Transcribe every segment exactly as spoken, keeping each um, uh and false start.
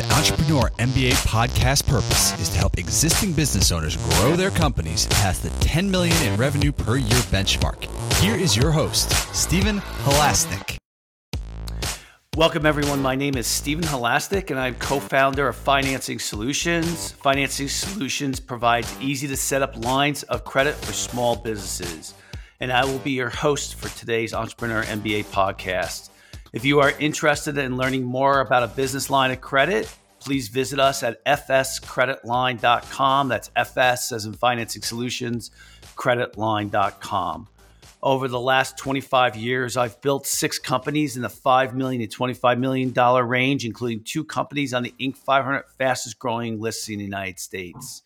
The Entrepreneur M B A podcast purpose is to help existing business owners grow their companies past the ten million dollars in revenue per year benchmark. Here is your host, Stephen Halasnik. Welcome, everyone. My name is Stephen Halasnik, and I'm co-founder of Financing Solutions. Financing Solutions provides easy-to-set-up lines of credit for small businesses. And I will be your host for today's Entrepreneur M B A podcast. If you are interested in learning more about a business line of credit, please visit us at f s credit line dot com. That's F S as in Financing Solutions, credit line dot com. Over the last twenty-five years, I've built six companies in the five million dollars to twenty-five million dollars range, including two companies on the Inc five hundred fastest growing lists in the United States.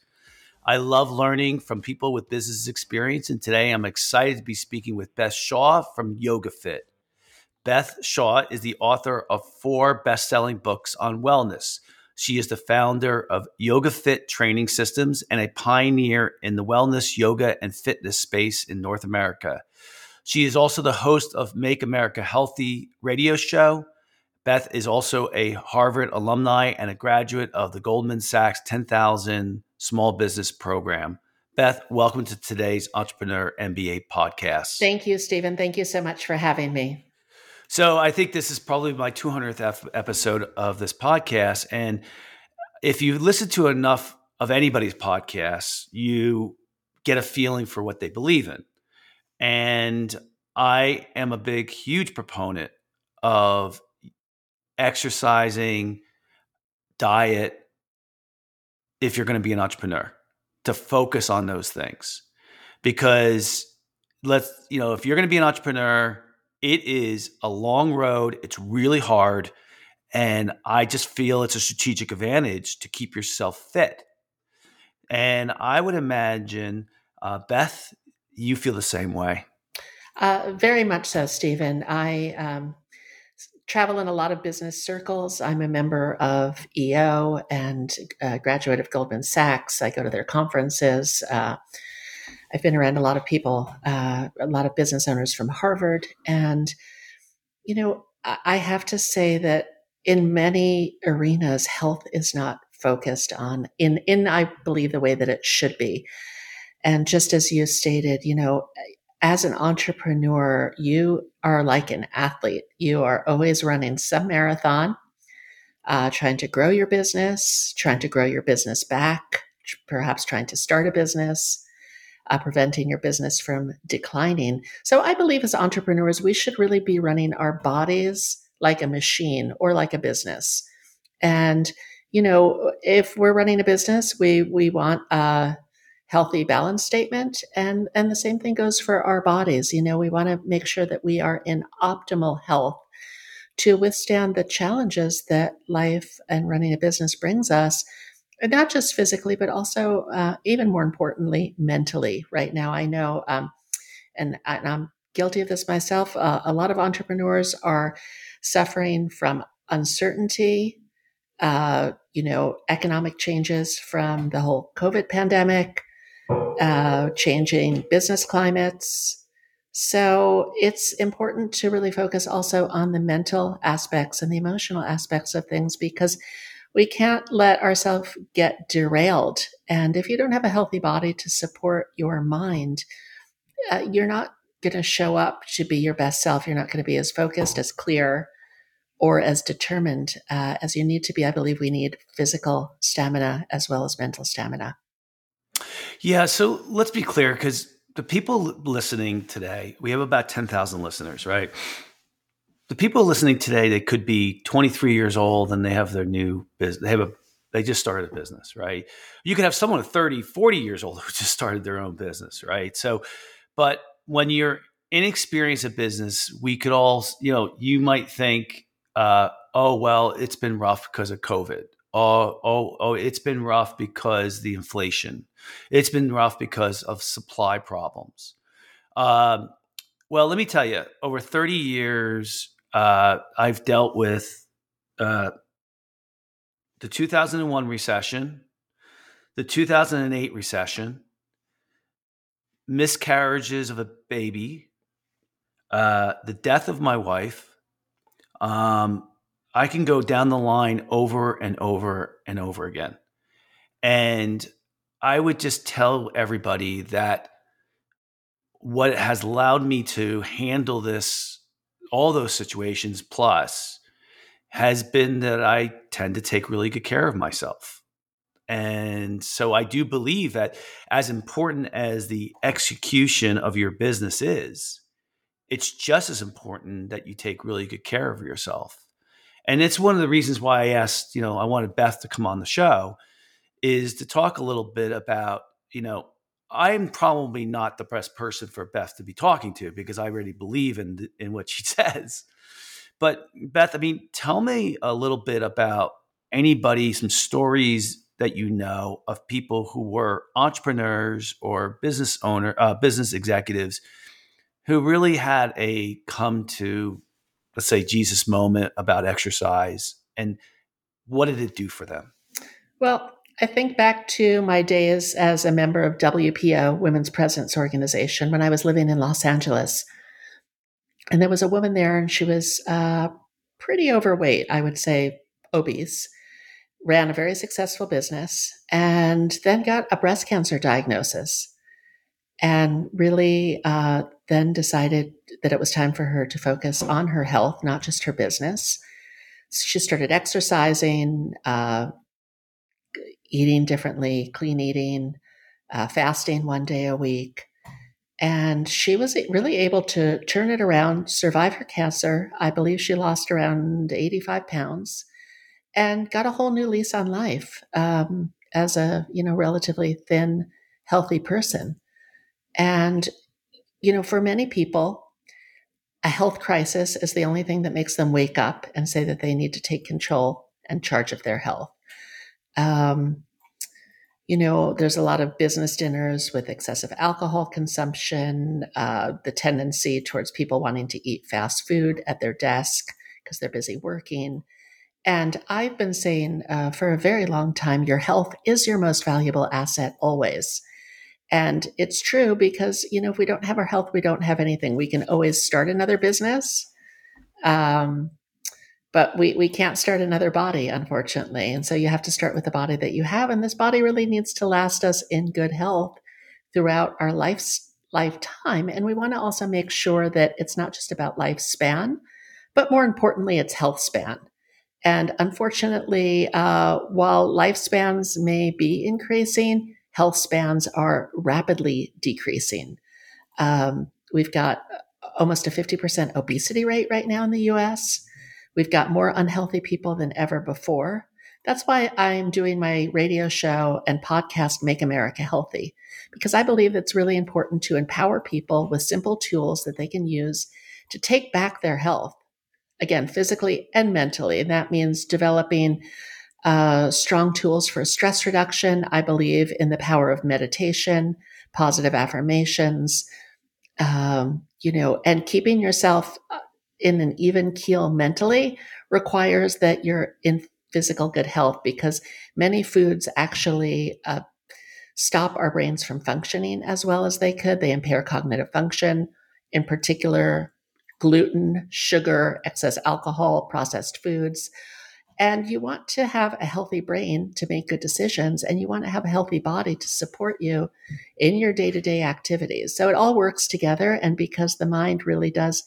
I love learning from people with business experience, and today I'm excited to be speaking with Beth Shaw from YogaFit. Beth Shaw is the author of four best-selling books on wellness. She is the founder of YogaFit Training Systems and a pioneer in the wellness, yoga, and fitness space in North America. She is also the host of Make America Healthy radio show. Beth is also a Harvard alumni and a graduate of the Goldman Sachs ten thousand Small Business Program. Beth, welcome to today's Entrepreneur M B A podcast. Thank you, Stephen. Thank you so much for having me. So I think this is probably my two hundredth episode of this podcast. And if you listen to enough of anybody's podcasts, you get a feeling for what they believe in. And I am a big, huge proponent of exercising, diet, if you're going to be an entrepreneur, to focus on those things. Because let's, you know, if you're going to be an entrepreneur, it is a long road. It's really hard. And I just feel it's a strategic advantage to keep yourself fit. And I would imagine, uh, Beth, you feel the same way. Uh, very much so, Stephen. I um, travel in a lot of business circles. I'm a member of E O and a graduate of Goldman Sachs. I go to their conferences. Uh I've been around a lot of people, uh, a lot of business owners from Harvard. And, you know, I have to say that in many arenas, health is not focused on in, in, I believe, the way that it should be. And just as you stated, you know, as an entrepreneur, you are like an athlete. You are always running some marathon, uh, trying to grow your business, trying to grow your business back, perhaps trying to start a business. Uh, preventing your business from declining. So I believe as entrepreneurs, we should really be running our bodies like a machine or like a business. And, you know, if we're running a business, we we want a healthy balance statement. And, and the same thing goes for our bodies. You know, we want to make sure that we are in optimal health to withstand the challenges that life and running a business brings us. Not just physically, but also, uh, even more importantly, mentally. Right now, I know, um, and, I, and I'm guilty of this myself, uh, a lot of entrepreneurs are suffering from uncertainty, uh, you know, economic changes from the whole COVID pandemic, uh, changing business climates. So it's important to really focus also on the mental aspects and the emotional aspects of things, because we can't let ourselves get derailed. And if you don't have a healthy body to support your mind, uh, you're not going to show up to be your best self. You're not going to be as focused, as clear, or as determined uh, as you need to be. I believe we need physical stamina as well as mental stamina. Yeah, so let's be clear, because the people listening today, we have about ten thousand listeners, right? The people listening today, they could be twenty-three years old and they have their new business. They have a, they just started a business, right? You could have someone at thirty, forty years old who just started their own business, right? So, but when you're inexperienced at business, we could all, you know, you might think, uh, oh, well, it's been rough because of COVID. Oh, oh, oh, it's been rough because the inflation. It's been rough because of supply problems. Um, well, let me tell you, over thirty years, Uh, I've dealt with uh, the two thousand one recession, the two thousand eight recession, miscarriages of a baby, uh, the death of my wife. Um, I can go down the line over and over and over again. And I would just tell everybody that what has allowed me to handle this, all those situations plus, has been that I tend to take really good care of myself. And so I do believe that as important as the execution of your business is, it's just as important that you take really good care of yourself. And it's one of the reasons why I asked, you know, I wanted Beth to come on the show, is to talk a little bit about, you know, I'm probably not the best person for Beth to be talking to because I really believe in in what she says. But Beth, I mean, tell me a little bit about anybody, some stories that you know of people who were entrepreneurs or business owner, uh, business executives who really had a come to, let's say, Jesus moment about exercise, and what did it do for them? Well, I think back to my days as a member of W P O, Women's Presence Organization, when I was living in Los Angeles. And there was a woman there, and she was uh, pretty overweight, I would say obese, ran a very successful business, and then got a breast cancer diagnosis, and really uh, then decided that it was time for her to focus on her health, not just her business. So she started exercising, uh, eating differently, clean eating, uh, fasting one day a week. And she was really able to turn it around, survive her cancer. I believe she lost around eighty-five pounds and got a whole new lease on life um, as a, you know, relatively thin, healthy person. And, you know, for many people, a health crisis is the only thing that makes them wake up and say that they need to take control and charge of their health. Um, you know, there's a lot of business dinners with excessive alcohol consumption, uh, the tendency towards people wanting to eat fast food at their desk because they're busy working. And I've been saying uh, for a very long time, your health is your most valuable asset always. And it's true because, you know, if we don't have our health, we don't have anything. We can always start another business. Um, But we, we can't start another body, unfortunately. And so you have to start with the body that you have. And this body really needs to last us in good health throughout our life's lifetime. And we want to also make sure that it's not just about lifespan, but more importantly, it's health span. And unfortunately, uh, while lifespans may be increasing, health spans are rapidly decreasing. Um, we've got almost a fifty percent obesity rate right now in the U S We've got more unhealthy people than ever before. That's why I'm doing my radio show and podcast, Make America Healthy, because I believe it's really important to empower people with simple tools that they can use to take back their health, again, physically and mentally. And that means developing uh, strong tools for stress reduction. I believe in the power of meditation, positive affirmations, um, you know, and keeping yourself in an even keel mentally requires that you're in physical good health, because many foods actually uh, stop our brains from functioning as well as they could. They impair cognitive function, in particular gluten, sugar, excess alcohol, processed foods. And you want to have a healthy brain to make good decisions, and you want to have a healthy body to support you in your day-to-day activities. So it all works together. And because the mind really does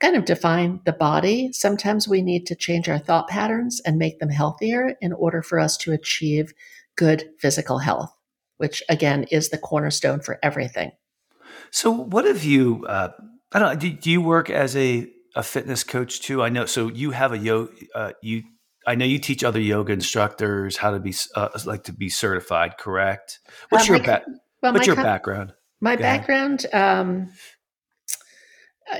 kind of define the body, sometimes we need to change our thought patterns and make them healthier in order for us to achieve good physical health, which again is the cornerstone for everything. So what have you, uh, I don't know, do you work as a, a fitness coach too? I know, so you have a yoga, uh, you, I know you teach other yoga instructors how to be, uh, like to be certified, correct? What's um, your, ba- well, what's your com- background? My Go background, ahead. um,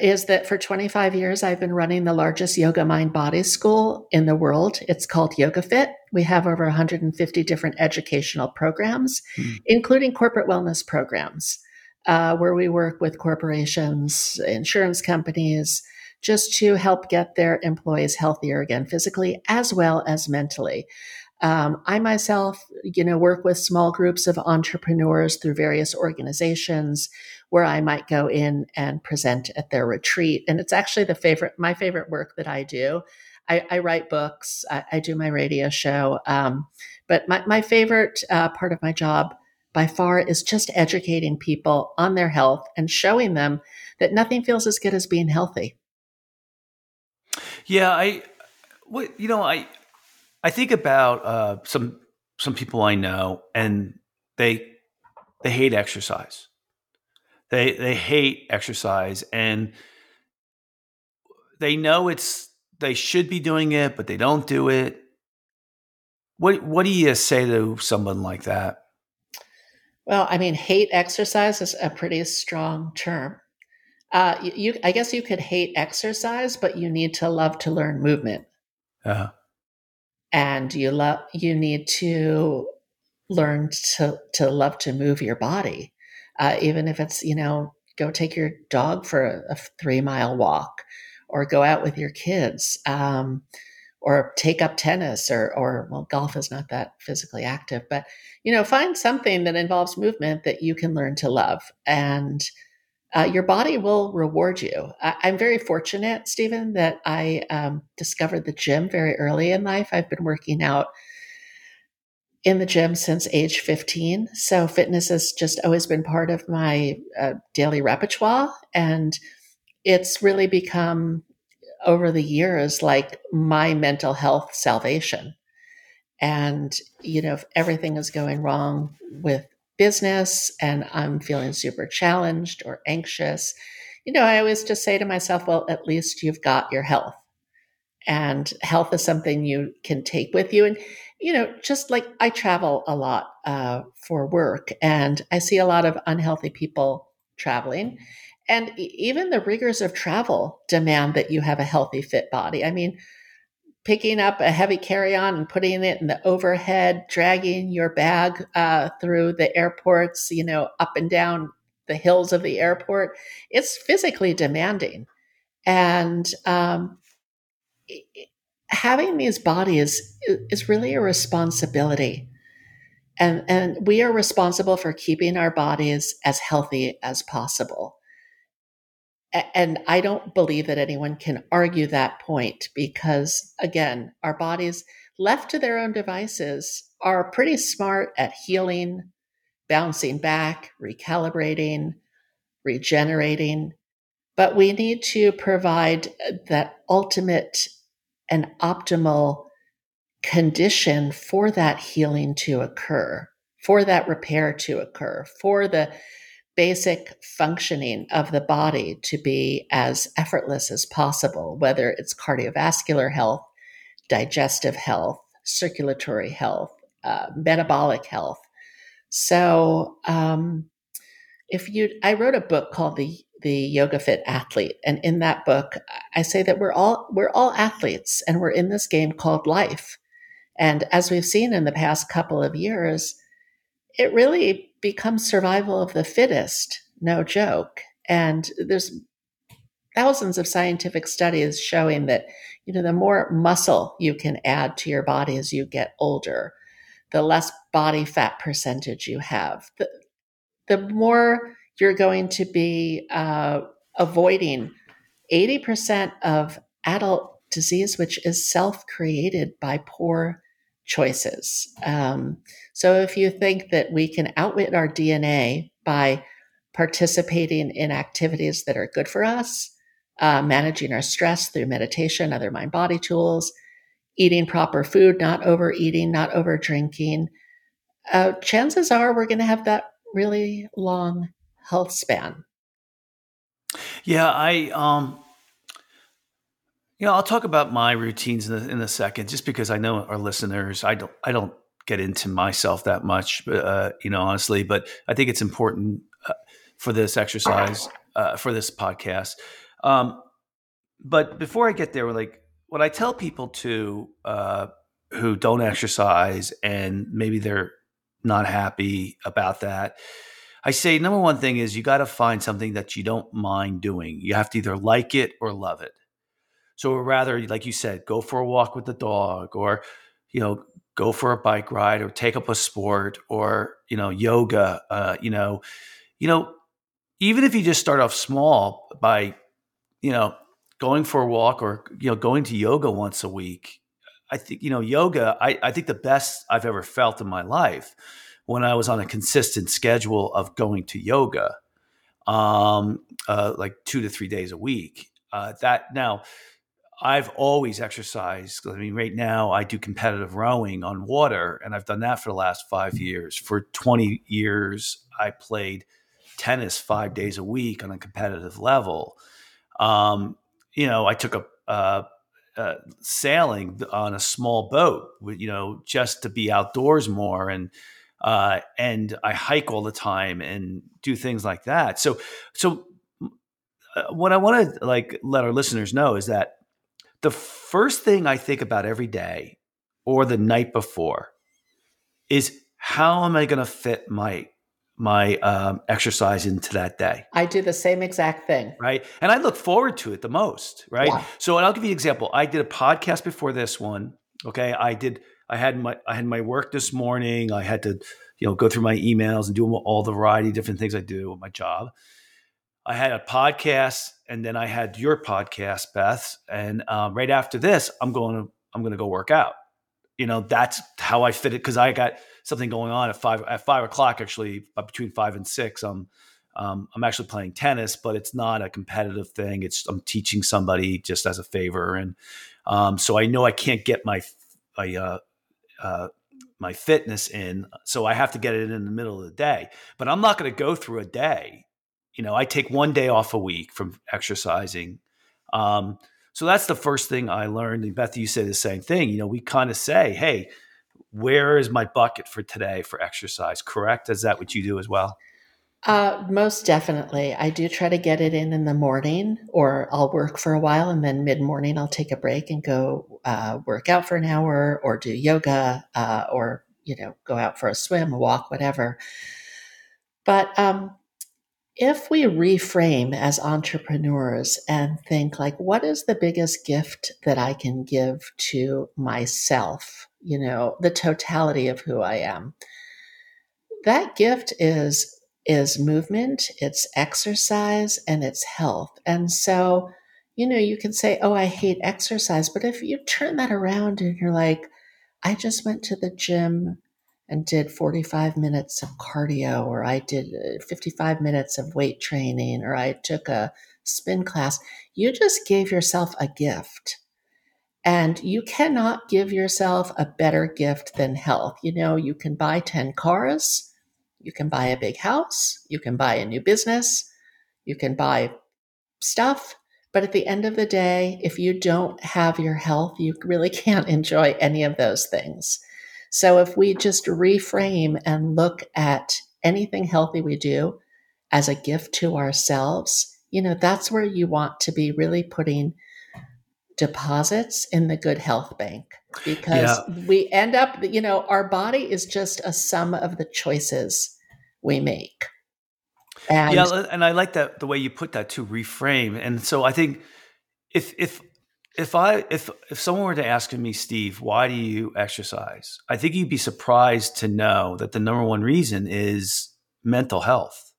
is that for twenty-five years, I've been running the largest yoga mind body school in the world. It's called YogaFit. We have over one hundred fifty different educational programs, mm-hmm. including corporate wellness programs, uh, where we work with corporations, insurance companies, just to help get their employees healthier again, physically as well as mentally. Um, I myself, you know, work with small groups of entrepreneurs through various organizations where I might go in and present at their retreat. And it's actually the favorite, my favorite work that I do. I, I write books. I, I do my radio show. Um, but my, my favorite uh, part of my job by far is just educating people on their health and showing them that nothing feels as good as being healthy. Yeah, I, what, you know, I, I think about uh, some some people I know, and they they hate exercise. They they hate exercise, and they know it's they should be doing it, but they don't do it. What what do you say to someone like that? Well, I mean, hate exercise is a pretty strong term. Uh, you, I guess you could hate exercise, but you need to love to learn movement. Uh-huh. And you love, you need to learn to, to love to move your body. Uh, even if it's, you know, go take your dog for a, a three mile walk, or go out with your kids, um, or take up tennis, or, or, well, golf is not that physically active, but, you know, find something that involves movement that you can learn to love, and Uh, your body will reward you. I- I'm very fortunate, Stephen, that I um, discovered the gym very early in life. I've been working out in the gym since age fifteen. So fitness has just always been part of my uh, daily repertoire. And it's really become, over the years, like my mental health salvation. And, you know, if everything is going wrong with business and I'm feeling super challenged or anxious, you know, I always just say to myself, well, at least you've got your health, and health is something you can take with you. And, you know, just like I travel a lot uh, for work, and I see a lot of unhealthy people traveling, and e- even the rigors of travel demand that you have a healthy, fit body. I mean, picking up a heavy carry-on and putting it in the overhead, dragging your bag uh, through the airports, you know, up and down the hills of the airport, it's physically demanding. And um, having these bodies is really a responsibility. And, and we are responsible for keeping our bodies as healthy as possible. And I don't believe that anyone can argue that point, because, again, our bodies, left to their own devices, are pretty smart at healing, bouncing back, recalibrating, regenerating. But we need to provide that ultimate and optimal condition for that healing to occur, for that repair to occur, for the basic functioning of the body to be as effortless as possible, whether it's cardiovascular health, digestive health, circulatory health, uh, metabolic health. So um, if you, I wrote a book called the, the Yoga Fit Athlete. And in that book, I say that we're all, we're all athletes, and we're in this game called life. And as we've seen in the past couple of years, it really becomes survival of the fittest, no joke. And there's thousands of scientific studies showing that, you know, the more muscle you can add to your body as you get older, the less body fat percentage you have, the, the more you're going to be uh, avoiding eighty percent of adult disease, which is self-created by poor choices. Um, so if you think that we can outwit our D N A by participating in activities that are good for us, uh, managing our stress through meditation, other mind-body tools, eating proper food, not overeating, not overdrinking, uh, chances are we're going to have that really long health span. Yeah, I... Um... You know, I'll talk about my routines in a, in a second, just because I know our listeners, I don't, I don't get into myself that much, uh, you know, honestly, but I think it's important uh, for this exercise, uh, for this podcast. Um, but before I get there, like what I tell people to, uh, who don't exercise and maybe they're not happy about that, I say, number one thing is you got to find something that you don't mind doing. You have to either like it or love it. So rather, like you said, go for a walk with the dog, or, you know, go for a bike ride, or take up a sport, or, you know, yoga, uh, you know, you know, even if you just start off small by, you know, going for a walk or, you know, going to yoga once a week. I think, you know, yoga, I, I think the best I've ever felt in my life when I was on a consistent schedule of going to yoga, um, uh, like two to three days a week. Uh, that now I've always exercised. I mean, right now I do competitive rowing on water, and I've done that for the last five years. For twenty years, I played tennis five days a week on a competitive level. Um, you know, I took up uh, uh, sailing on a small boat, you know, just to be outdoors more. And, uh, and I hike all the time and do things like that. So, so uh, what I want to like let our listeners know is that the first thing I think about every day or the night before is how am I going to fit my my um, exercise into that day. I do the same exact thing. Right. And I look forward to it the most. Right. Yeah. So, and I'll give you an example. I did a podcast before this one. Okay. I did, I had my, I had my work this morning. I had to, you know, go through my emails and do all the variety of different things I do with my job. I had a podcast, and then I had your podcast, Beth. And um, right after this, I'm going to, I'm going to go work out. You know, that's how I fit it. Cause I got something going on at five, at five o'clock, actually between five and six, I'm, um, I'm actually playing tennis, but it's not a competitive thing. It's I'm teaching somebody just as a favor. And, um, so I know I can't get my, my, uh, uh, my fitness in. So I have to get it in the middle of the day, but I'm not going to go through a day. You know, I take one day off a week from exercising, um, so that's the first thing I learned. And Beth, you say the same thing. You know, we kind of say, hey, where is my bucket for today for exercise? Correct? Is that what you do as well? Uh, most definitely. I do try to get it in in the morning, or I'll work for a while, and then mid-morning I'll take a break and go uh, work out for an hour or do yoga uh, or, you know, go out for a swim, a walk, whatever. But um if we reframe as entrepreneurs and think like, what is the biggest gift that I can give to myself? You know, the totality of who I am. That gift is, is movement, it's exercise, and it's health. And so, you know, you can say, oh, I hate exercise. But if you turn that around and you're like, I just went to the gym and did forty-five minutes of cardio, or I did fifty-five minutes of weight training, or I took a spin class. You just gave yourself a gift, and you cannot give yourself a better gift than health. You know, you can buy ten cars, you can buy a big house, you can buy a new business, you can buy stuff. But at the end of the day, if you don't have your health, you really can't enjoy any of those things. So if we just reframe and look at anything healthy we do as a gift to ourselves, you know, that's where you want to be really putting deposits in the good health bank, because yeah. we end up, you know, our body is just a sum of the choices we make. And yeah, and I like that the way you put that, to reframe. And so I think if if If I if if someone were to ask me, Steve, why do you exercise? I think you'd be surprised to know that the number one reason is mental health.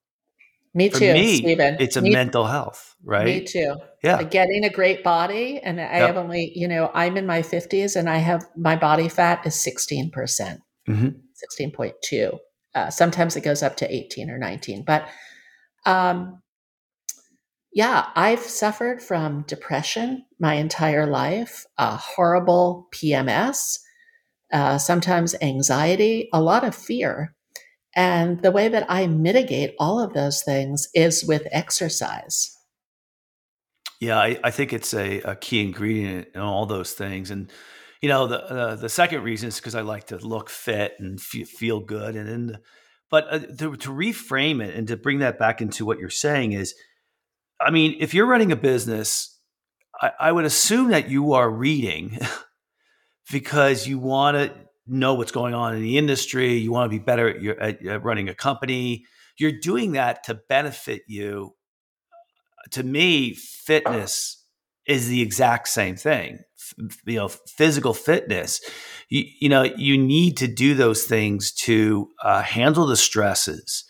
Me too, For me, Stephen. It's a me, mental health, right? Me too. Yeah. Getting a great body. And I yep. have only, you know, I'm in my fifties, and I have, my body fat is sixteen percent, mm-hmm. sixteen point two. Uh, sometimes it goes up to eighteen or nineteen. But um yeah, I've suffered from depression my entire life, a horrible P M S, uh, sometimes anxiety, a lot of fear. And the way that I mitigate all of those things is with exercise. Yeah, I, I think it's a, a key ingredient in all those things. And, you know, the uh, the second reason is because I like to look fit and f- feel good. And then, the, But uh, to, to reframe it and to bring that back into what you're saying is, I mean, if you're running a business, I, I would assume that you are reading because you want to know what's going on in the industry. You want to be better at, your, at, at running a company. You're doing that to benefit you. To me, fitness is the exact same thing. F- you know, physical fitness. You, you know, you need to do those things to uh, handle the stresses,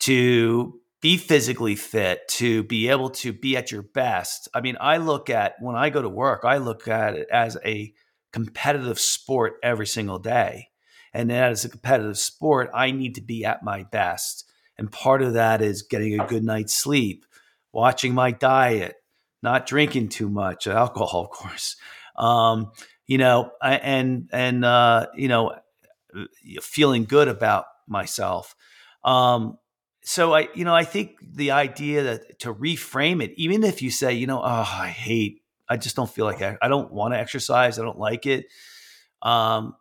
to be physically fit, to be able to be at your best. I mean, I look at, when I go to work, I look at it as a competitive sport every single day. And then as a competitive sport, I need to be at my best. And part of that is getting a good night's sleep, watching my diet, not drinking too much alcohol, of course. Um, you know, I, and, and, uh, you know, feeling good about myself. Um, so I, you know, I think the idea that to reframe it, even if you say, you know, oh, I hate, I just don't feel like I, I don't want to exercise. I don't like it. Um,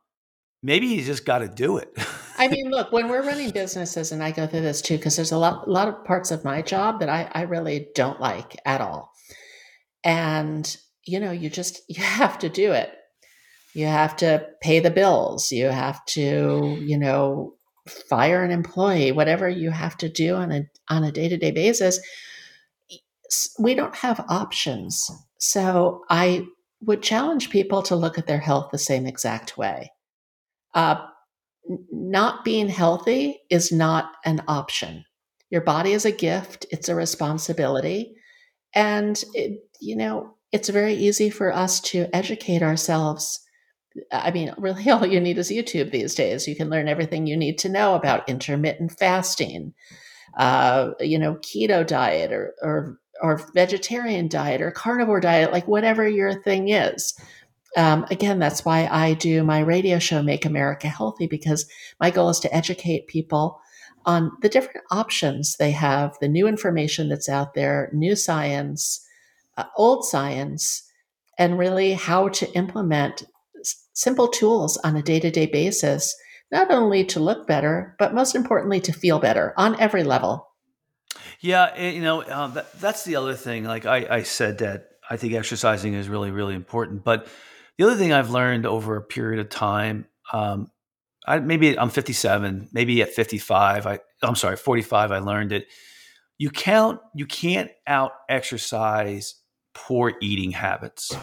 Maybe you just got to do it. I mean, look, when we're running businesses, and I go through this too, because there's a lot, lot of parts of my job that I, I really don't like at all. And, you know, you just, you have to do it. You have to pay the bills. You have to, you know, fire an employee, whatever you have to do on a, on a day-to-day basis. We don't have options. So I would challenge people to look at their health the same exact way. Uh, not being healthy is not an option. Your body is a gift. It's a responsibility. And, it, you know, it's very easy for us to educate ourselves. I mean, really all you need is YouTube these days. You can learn everything you need to know about intermittent fasting, uh, you know, keto diet or, or, or vegetarian diet or carnivore diet, like whatever your thing is. Um, again, that's why I do my radio show, Make America Healthy, because my goal is to educate people on the different options they have, the new information that's out there, new science, uh, old science, and really how to implement s- simple tools on a day-to-day basis, not only to look better, but most importantly, to feel better on every level. Yeah, you know, uh, that, that's the other thing. Like I, I said that I think exercising is really, really important, but the other thing I've learned over a period of time, um, I, maybe I'm fifty-seven, maybe at fifty-five, I, I'm sorry, forty-five, I learned it. You count, you can't out exercise poor eating habits.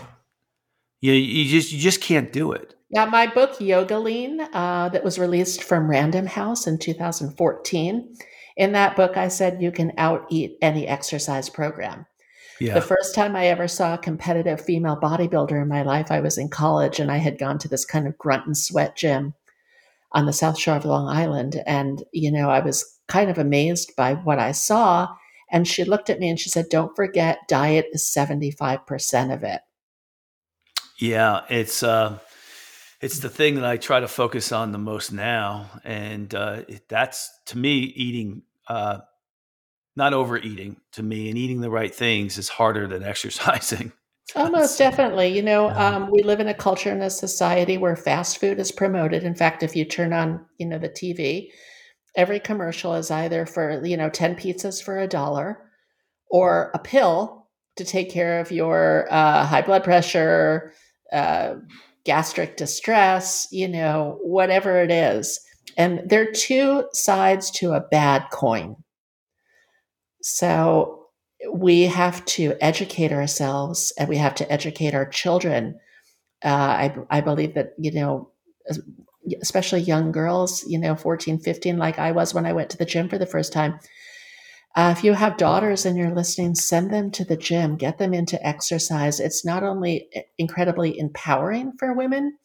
You, you just, you just can't do it. Now, my book, Yoga Lean, uh, that was released from Random House in two thousand fourteen. In that book, I said, you can out eat any exercise program. Yeah. The first time I ever saw a competitive female bodybuilder in my life, I was in college and I had gone to this kind of grunt and sweat gym on the South Shore of Long Island. And, you know, I was kind of amazed by what I saw. And she looked at me and she said, don't forget, diet is seventy-five percent of it. Yeah, it's uh, it's the thing that I try to focus on the most now. And uh, that's, to me, eating uh not overeating to me, and eating the right things is harder than exercising. Almost definitely. You know, yeah. um, we live in a culture and a society where fast food is promoted. In fact, if you turn on, you know, the T V, every commercial is either for, you know, ten pizzas for a dollar or a pill to take care of your uh, high blood pressure, uh, gastric distress, you know, whatever it is. And there are two sides to a bad coin. So we have to educate ourselves and we have to educate our children. Uh, I, I believe that, you know, especially young girls, you know, fourteen, fifteen, like I was when I went to the gym for the first time. Uh, if you have daughters and you're listening, send them to the gym, get them into exercise. It's not only incredibly empowering for women,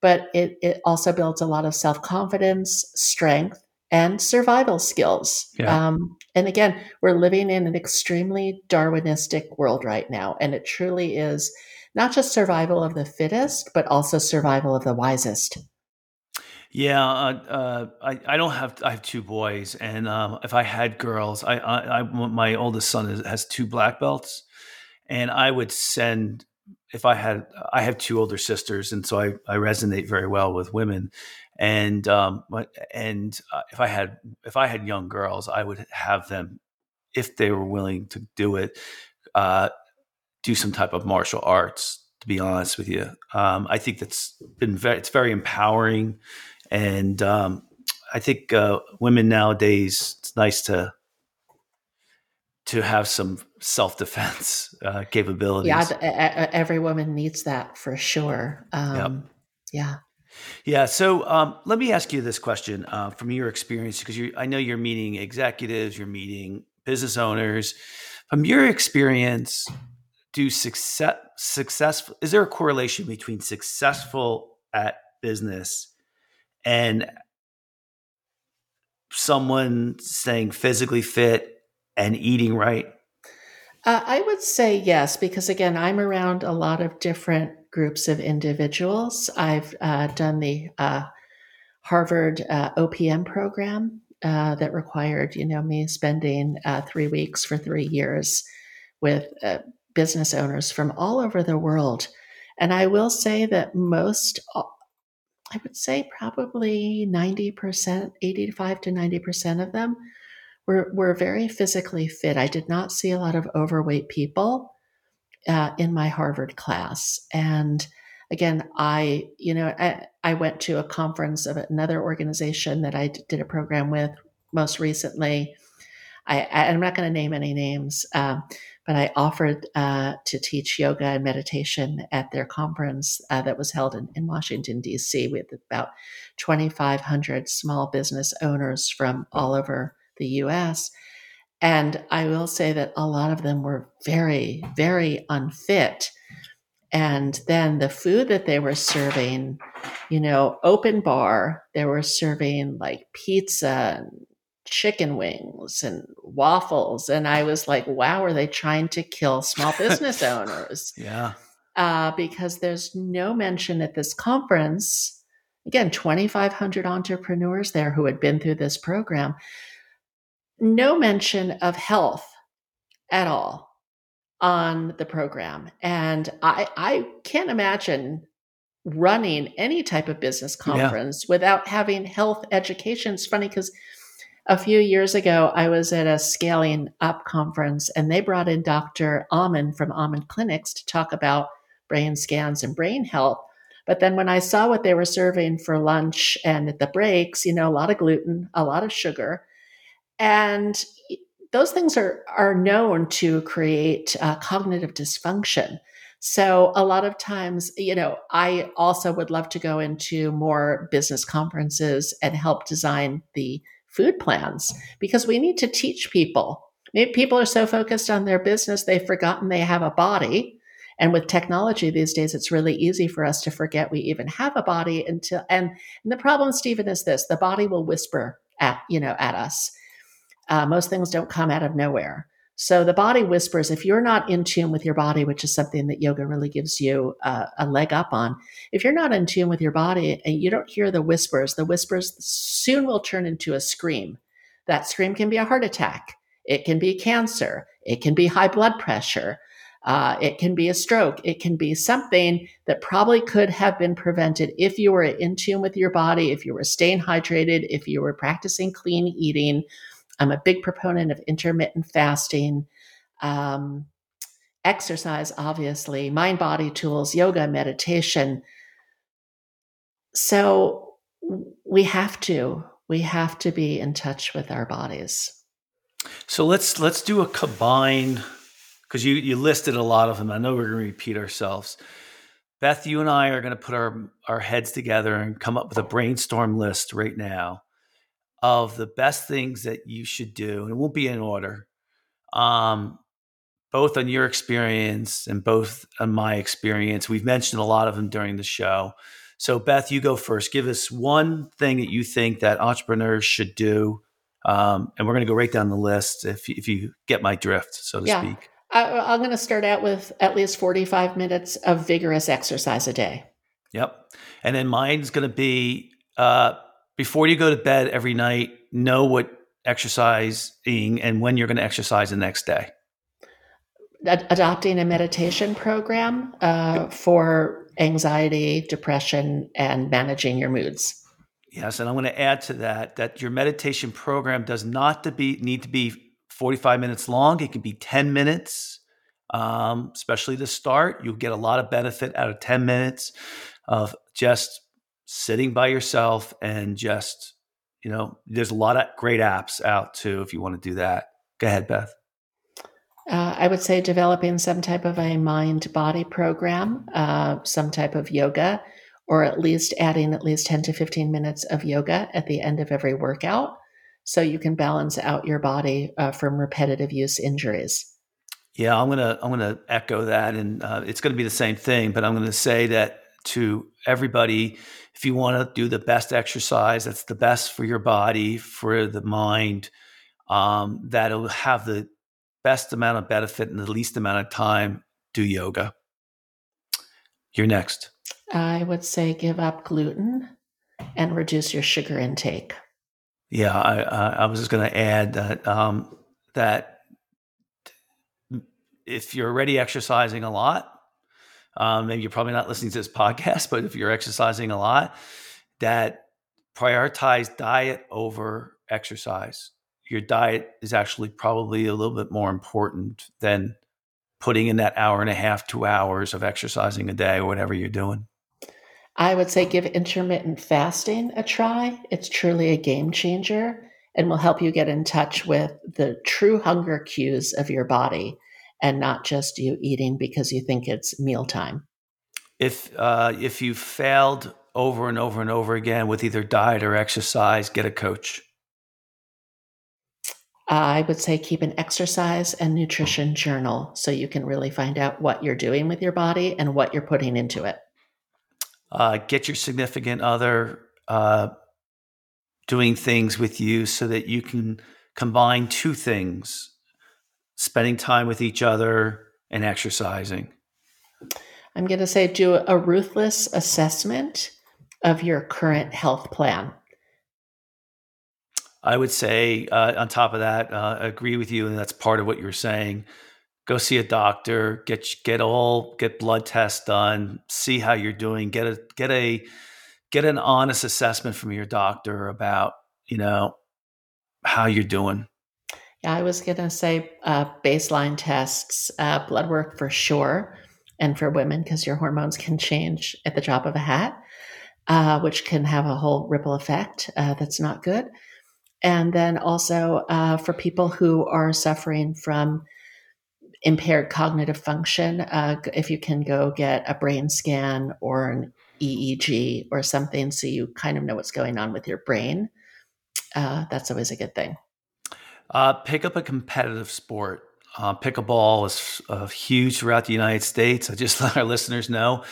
but it, it also builds a lot of self-confidence, strength, and survival skills. Yeah. Um, and again, we're living in an extremely Darwinistic world right now. And it truly is not just survival of the fittest, but also survival of the wisest. Yeah. Uh, uh, I, I don't have, I have two boys. And um, if I had girls, I, I, I my oldest son is, has two black belts. And I would send, if I had, I have two older sisters. And so I, I resonate very well with women. And, um, and uh, if I had, if I had young girls, I would have them, if they were willing to do it, uh, do some type of martial arts, to be honest with you. Um, I think that's been very, it's very empowering. And, um, I think, uh, women nowadays, it's nice to, to have some self-defense, uh, capabilities. Yeah. Every woman needs that for sure. Um, yep. yeah. Yeah. So um, let me ask you this question uh, from your experience, because I know you're meeting executives, you're meeting business owners. From your experience, do success successful is there a correlation between successful at business and someone staying physically fit and eating right? Uh, I would say yes, because again, I'm around a lot of different groups of individuals. I've uh, done the uh, Harvard uh, O P M program uh, that required, you know, me spending uh, three weeks for three years with uh, business owners from all over the world. And I will say that most, I would say probably ninety percent, eighty-five to ninety percent of them We're, we're very physically fit. I did not see a lot of overweight people uh, in my Harvard class. And again, I, you know, I, I went to a conference of another organization that I did a program with most recently. I, I, I'm not going to name any names, uh, but I offered uh, to teach yoga and meditation at their conference uh, that was held in, in Washington, D C with about twenty-five hundred small business owners from all over the U S. And I will say that a lot of them were very, very unfit. And then the food that they were serving, you know, open bar, they were serving like pizza, and chicken wings, and waffles. And I was like, wow, are they trying to kill small business owners? Yeah. Uh, because there's no mention at this conference, again, twenty-five hundred entrepreneurs there who had been through this program. No mention of health at all on the program. And I, I can't imagine running any type of business conference yeah. without having health education. It's funny because a few years ago, I was at a Scaling Up conference and they brought in Doctor Amon from Amon Clinics to talk about brain scans and brain health. But then when I saw what they were serving for lunch and at the breaks, you know, a lot of gluten, a lot of sugar. And those things are, are known to create uh, cognitive dysfunction. So a lot of times, you know, I also would love to go into more business conferences and help design the food plans because we need to teach people. Maybe people are so focused on their business, they've forgotten they have a body. And with technology these days, it's really easy for us to forget we even have a body until, and, and the problem, Stephen, is this, the body will whisper at, you know, at us. Uh, most things don't come out of nowhere. So the body whispers, if you're not in tune with your body, which is something that yoga really gives you uh, a leg up on, if you're not in tune with your body and you don't hear the whispers, the whispers soon will turn into a scream. That scream can be a heart attack. It can be cancer. It can be high blood pressure. Uh, it can be a stroke. It can be something that probably could have been prevented if you were in tune with your body, if you were staying hydrated, if you were practicing clean eating. I'm a big proponent of intermittent fasting, um, exercise, obviously, mind-body tools, yoga, meditation. So we have to, we have to be in touch with our bodies. So let's let's do a combined, because you, you listed a lot of them. I know we're going to repeat ourselves. Beth, you and I are going to put our, our heads together and come up with a brainstorm list right now of the best things that you should do, and it won't be in order, um, both on your experience and both on my experience. We've mentioned a lot of them during the show. So Beth, you go first. Give us one thing that you think that entrepreneurs should do, um, and we're going to go right down the list if, if you get my drift, so to yeah. speak. I, I'm going to start out with at least forty-five minutes of vigorous exercise a day. Yep. And then mine's going to be uh, – before you go to bed every night, know what exercising and when you're going to exercise the next day. Ad- adopting a meditation program uh, for anxiety, depression, and managing your moods. Yes, and I'm going to add to that, that your meditation program does not to be, need to be forty-five minutes long. It can be ten minutes, um, especially to start. You'll get a lot of benefit out of ten minutes of just sitting by yourself and just, you know, there's a lot of great apps out too, if you want to do that. Go ahead, Beth. Uh, I would say developing some type of a mind body program, uh, some type of yoga, or at least adding at least ten to fifteen minutes of yoga at the end of every workout. so you can balance out your body uh, from repetitive use injuries. Yeah, I'm gonna I'm gonna echo that, and uh, it's gonna be the same thing. But I'm gonna say that to everybody: if you want to do the best exercise that's the best for your body, for the mind, um, that'll have the best amount of benefit in the least amount of time, do yoga. You're next. I would say give up gluten and reduce your sugar intake. Yeah, I, I, I was just going to add that um, that if you're already exercising a lot, um, maybe you're probably not listening to this podcast, but if you're exercising a lot, that prioritize diet over exercise. Your diet is actually probably a little bit more important than putting in that hour and a half, two hours of exercising a day or whatever you're doing. I would say give intermittent fasting a try. It's truly a game changer and will help you get in touch with the true hunger cues of your body and not just you eating because you think it's mealtime. If uh, if you failed over and over and over again with either diet or exercise, get a coach. I would say keep an exercise and nutrition journal so you can really find out what you're doing with your body and what you're putting into it. Uh, get your significant other uh, doing things with you so that you can combine two things, spending time with each other and exercising. I'm going to say do a ruthless assessment of your current health plan. I would say, uh, on top of that, uh, agree with you, and that's part of what you're saying. Go see a doctor, get get all get blood tests done, see how you're doing, get a get a get an honest assessment from your doctor about you know how you're doing. Yeah, I was gonna say uh, baseline tests, uh, blood work for sure, and for women because your hormones can change at the drop of a hat, uh, which can have a whole ripple effect uh, that's not good. And then also uh, for people who are suffering from impaired cognitive function, uh, if you can go get a brain scan or an E E G or something so you kind of know what's going on with your brain, uh, that's always a good thing. Uh, pick up a competitive sport. Uh, pickleball is uh, huge throughout the United States. I just let our listeners know.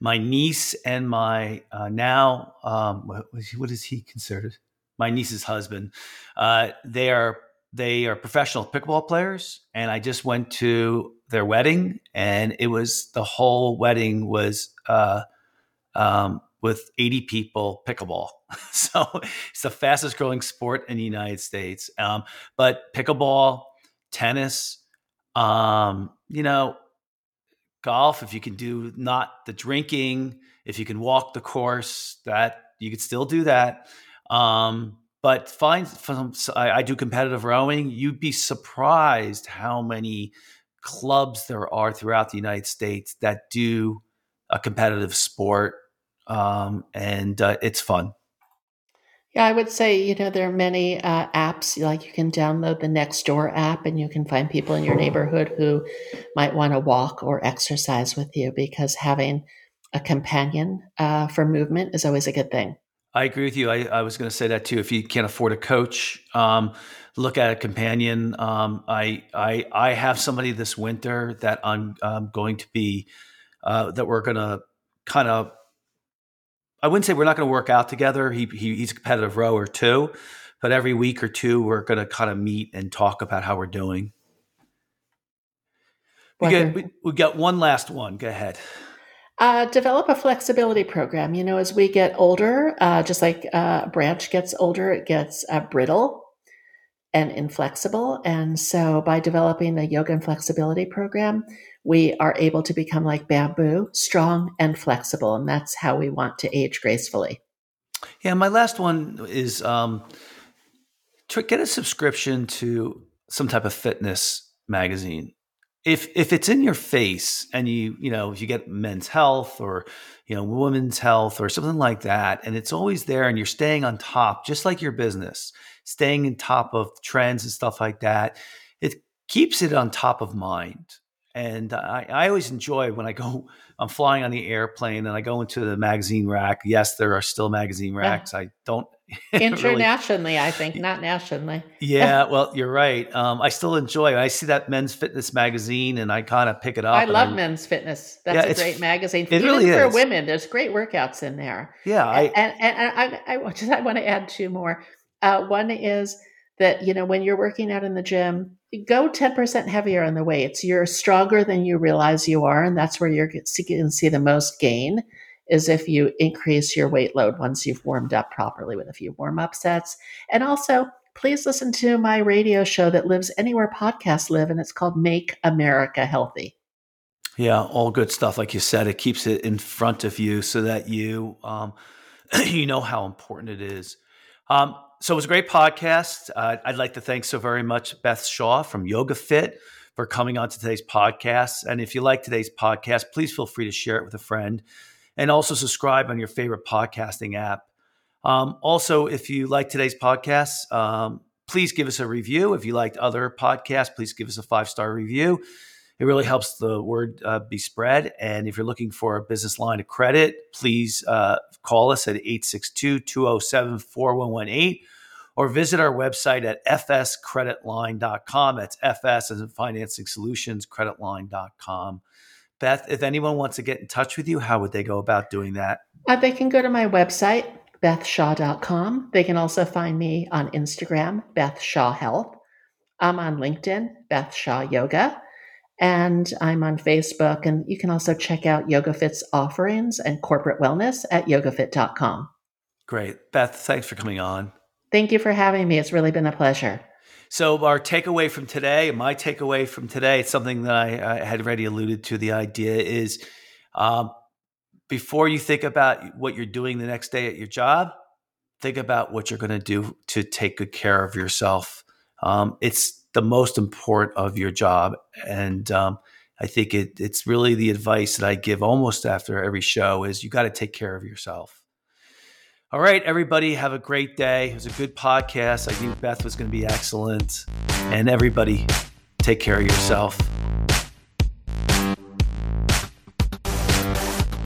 My niece and my uh, now, um, what, what is he considered? My niece's husband, uh, they are they are professional pickleball players, and I just went to their wedding, and it was the whole wedding was uh, um, with eighty people pickleball. So it's the fastest growing sport in the United States. Um, but pickleball, tennis, um, you know, golf. If you can do not the drinking, if you can walk the course, that you could still do that. Um, but find from, I, I do competitive rowing. You'd be surprised how many clubs there are throughout the United States that do a competitive sport. Um, and, uh, it's fun. Yeah. I would say, you know, there are many, uh, apps, like you can download the Nextdoor app and you can find people in your neighborhood who might want to walk or exercise with you because having a companion, uh, for movement is always a good thing. I agree with you. I, I was going to say that too. If you can't afford a coach, um, look at a companion. Um, I, I, I have somebody this winter that I'm um, going to be, uh, that we're going to kind of, I wouldn't say we're not going to work out together. He, he he's a competitive rower too, but every week or two, we're going to kind of meet and talk about how we're doing. We got, we, we got one last one. Go ahead. Uh, develop a flexibility program. You know, as we get older, uh, just like uh, a branch gets older, it gets uh, brittle and inflexible. And so by developing a yoga and flexibility program, we are able to become like bamboo, strong and flexible. And that's how we want to age gracefully. Yeah. My last one is um, to get a subscription to some type of fitness magazine. If if it's in your face and you, you know, if you get Men's Health or, you know, Women's Health or something like that, and it's always there and you're staying on top, just like your business, staying on top of trends and stuff like that, it keeps it on top of mind. And I, I always enjoy when I go, I'm flying on the airplane and I go into the magazine rack. Yes, there are still magazine racks. Yeah. I don't. Internationally, really, I think, not nationally. Yeah, well, you're right. Um, I still enjoy it. I see that Men's Fitness magazine and I kind of pick it up. I love I, Men's Fitness. That's yeah, a great magazine. It Even really for is. women, there's great workouts in there. Yeah. I, and and, and I, I, just, I want to add two more. Uh, one is that, you know, when you're working out in the gym, go ten percent heavier on the weights. You're stronger than you realize you are. And that's where you're going to see the most gain, is if you increase your weight load once you've warmed up properly with a few warm-up sets. And also, please listen to my radio show that lives anywhere podcasts live, and it's called Make America Healthy. Yeah, all good stuff. Like you said, it keeps it in front of you so that you um, you know how important it is. Um, so it was a great podcast. Uh, I'd like to thank so very much Beth Shaw from YogaFit for coming on to today's podcast. And if you like today's podcast, please feel free to share it with a friend. And also subscribe on your favorite podcasting app. Um, also, if you like today's podcast, um, please give us a review. If you liked other podcasts, please give us a five-star review. It really helps the word uh, be spread. And if you're looking for a business line of credit, please uh, call us at eight six two, two oh seven, four one one eight or visit our website at f s credit line dot com. That's F S as in Financing Solutions, credit line dot com. Beth, if anyone wants to get in touch with you, how would they go about doing that? Uh, they can go to my website, beth shaw dot com. They can also find me on Instagram, Beth Shaw Health. I'm on LinkedIn, Beth Shaw Yoga. And I'm on Facebook. And you can also check out YogaFit's offerings and corporate wellness at yoga fit dot com. Great. Beth, thanks for coming on. Thank you for having me. It's really been a pleasure. So our takeaway from today, my takeaway from today, it's something that I, I had already alluded to. The idea is um, before you think about what you're doing the next day at your job, think about what you're going to do to take good care of yourself. Um, it's the most important of your job. And um, I think it, it's really the advice that I give almost after every show is you got to take care of yourself. All right, everybody, have a great day. It was a good podcast. I knew Beth was going to be excellent. And everybody, take care of yourself.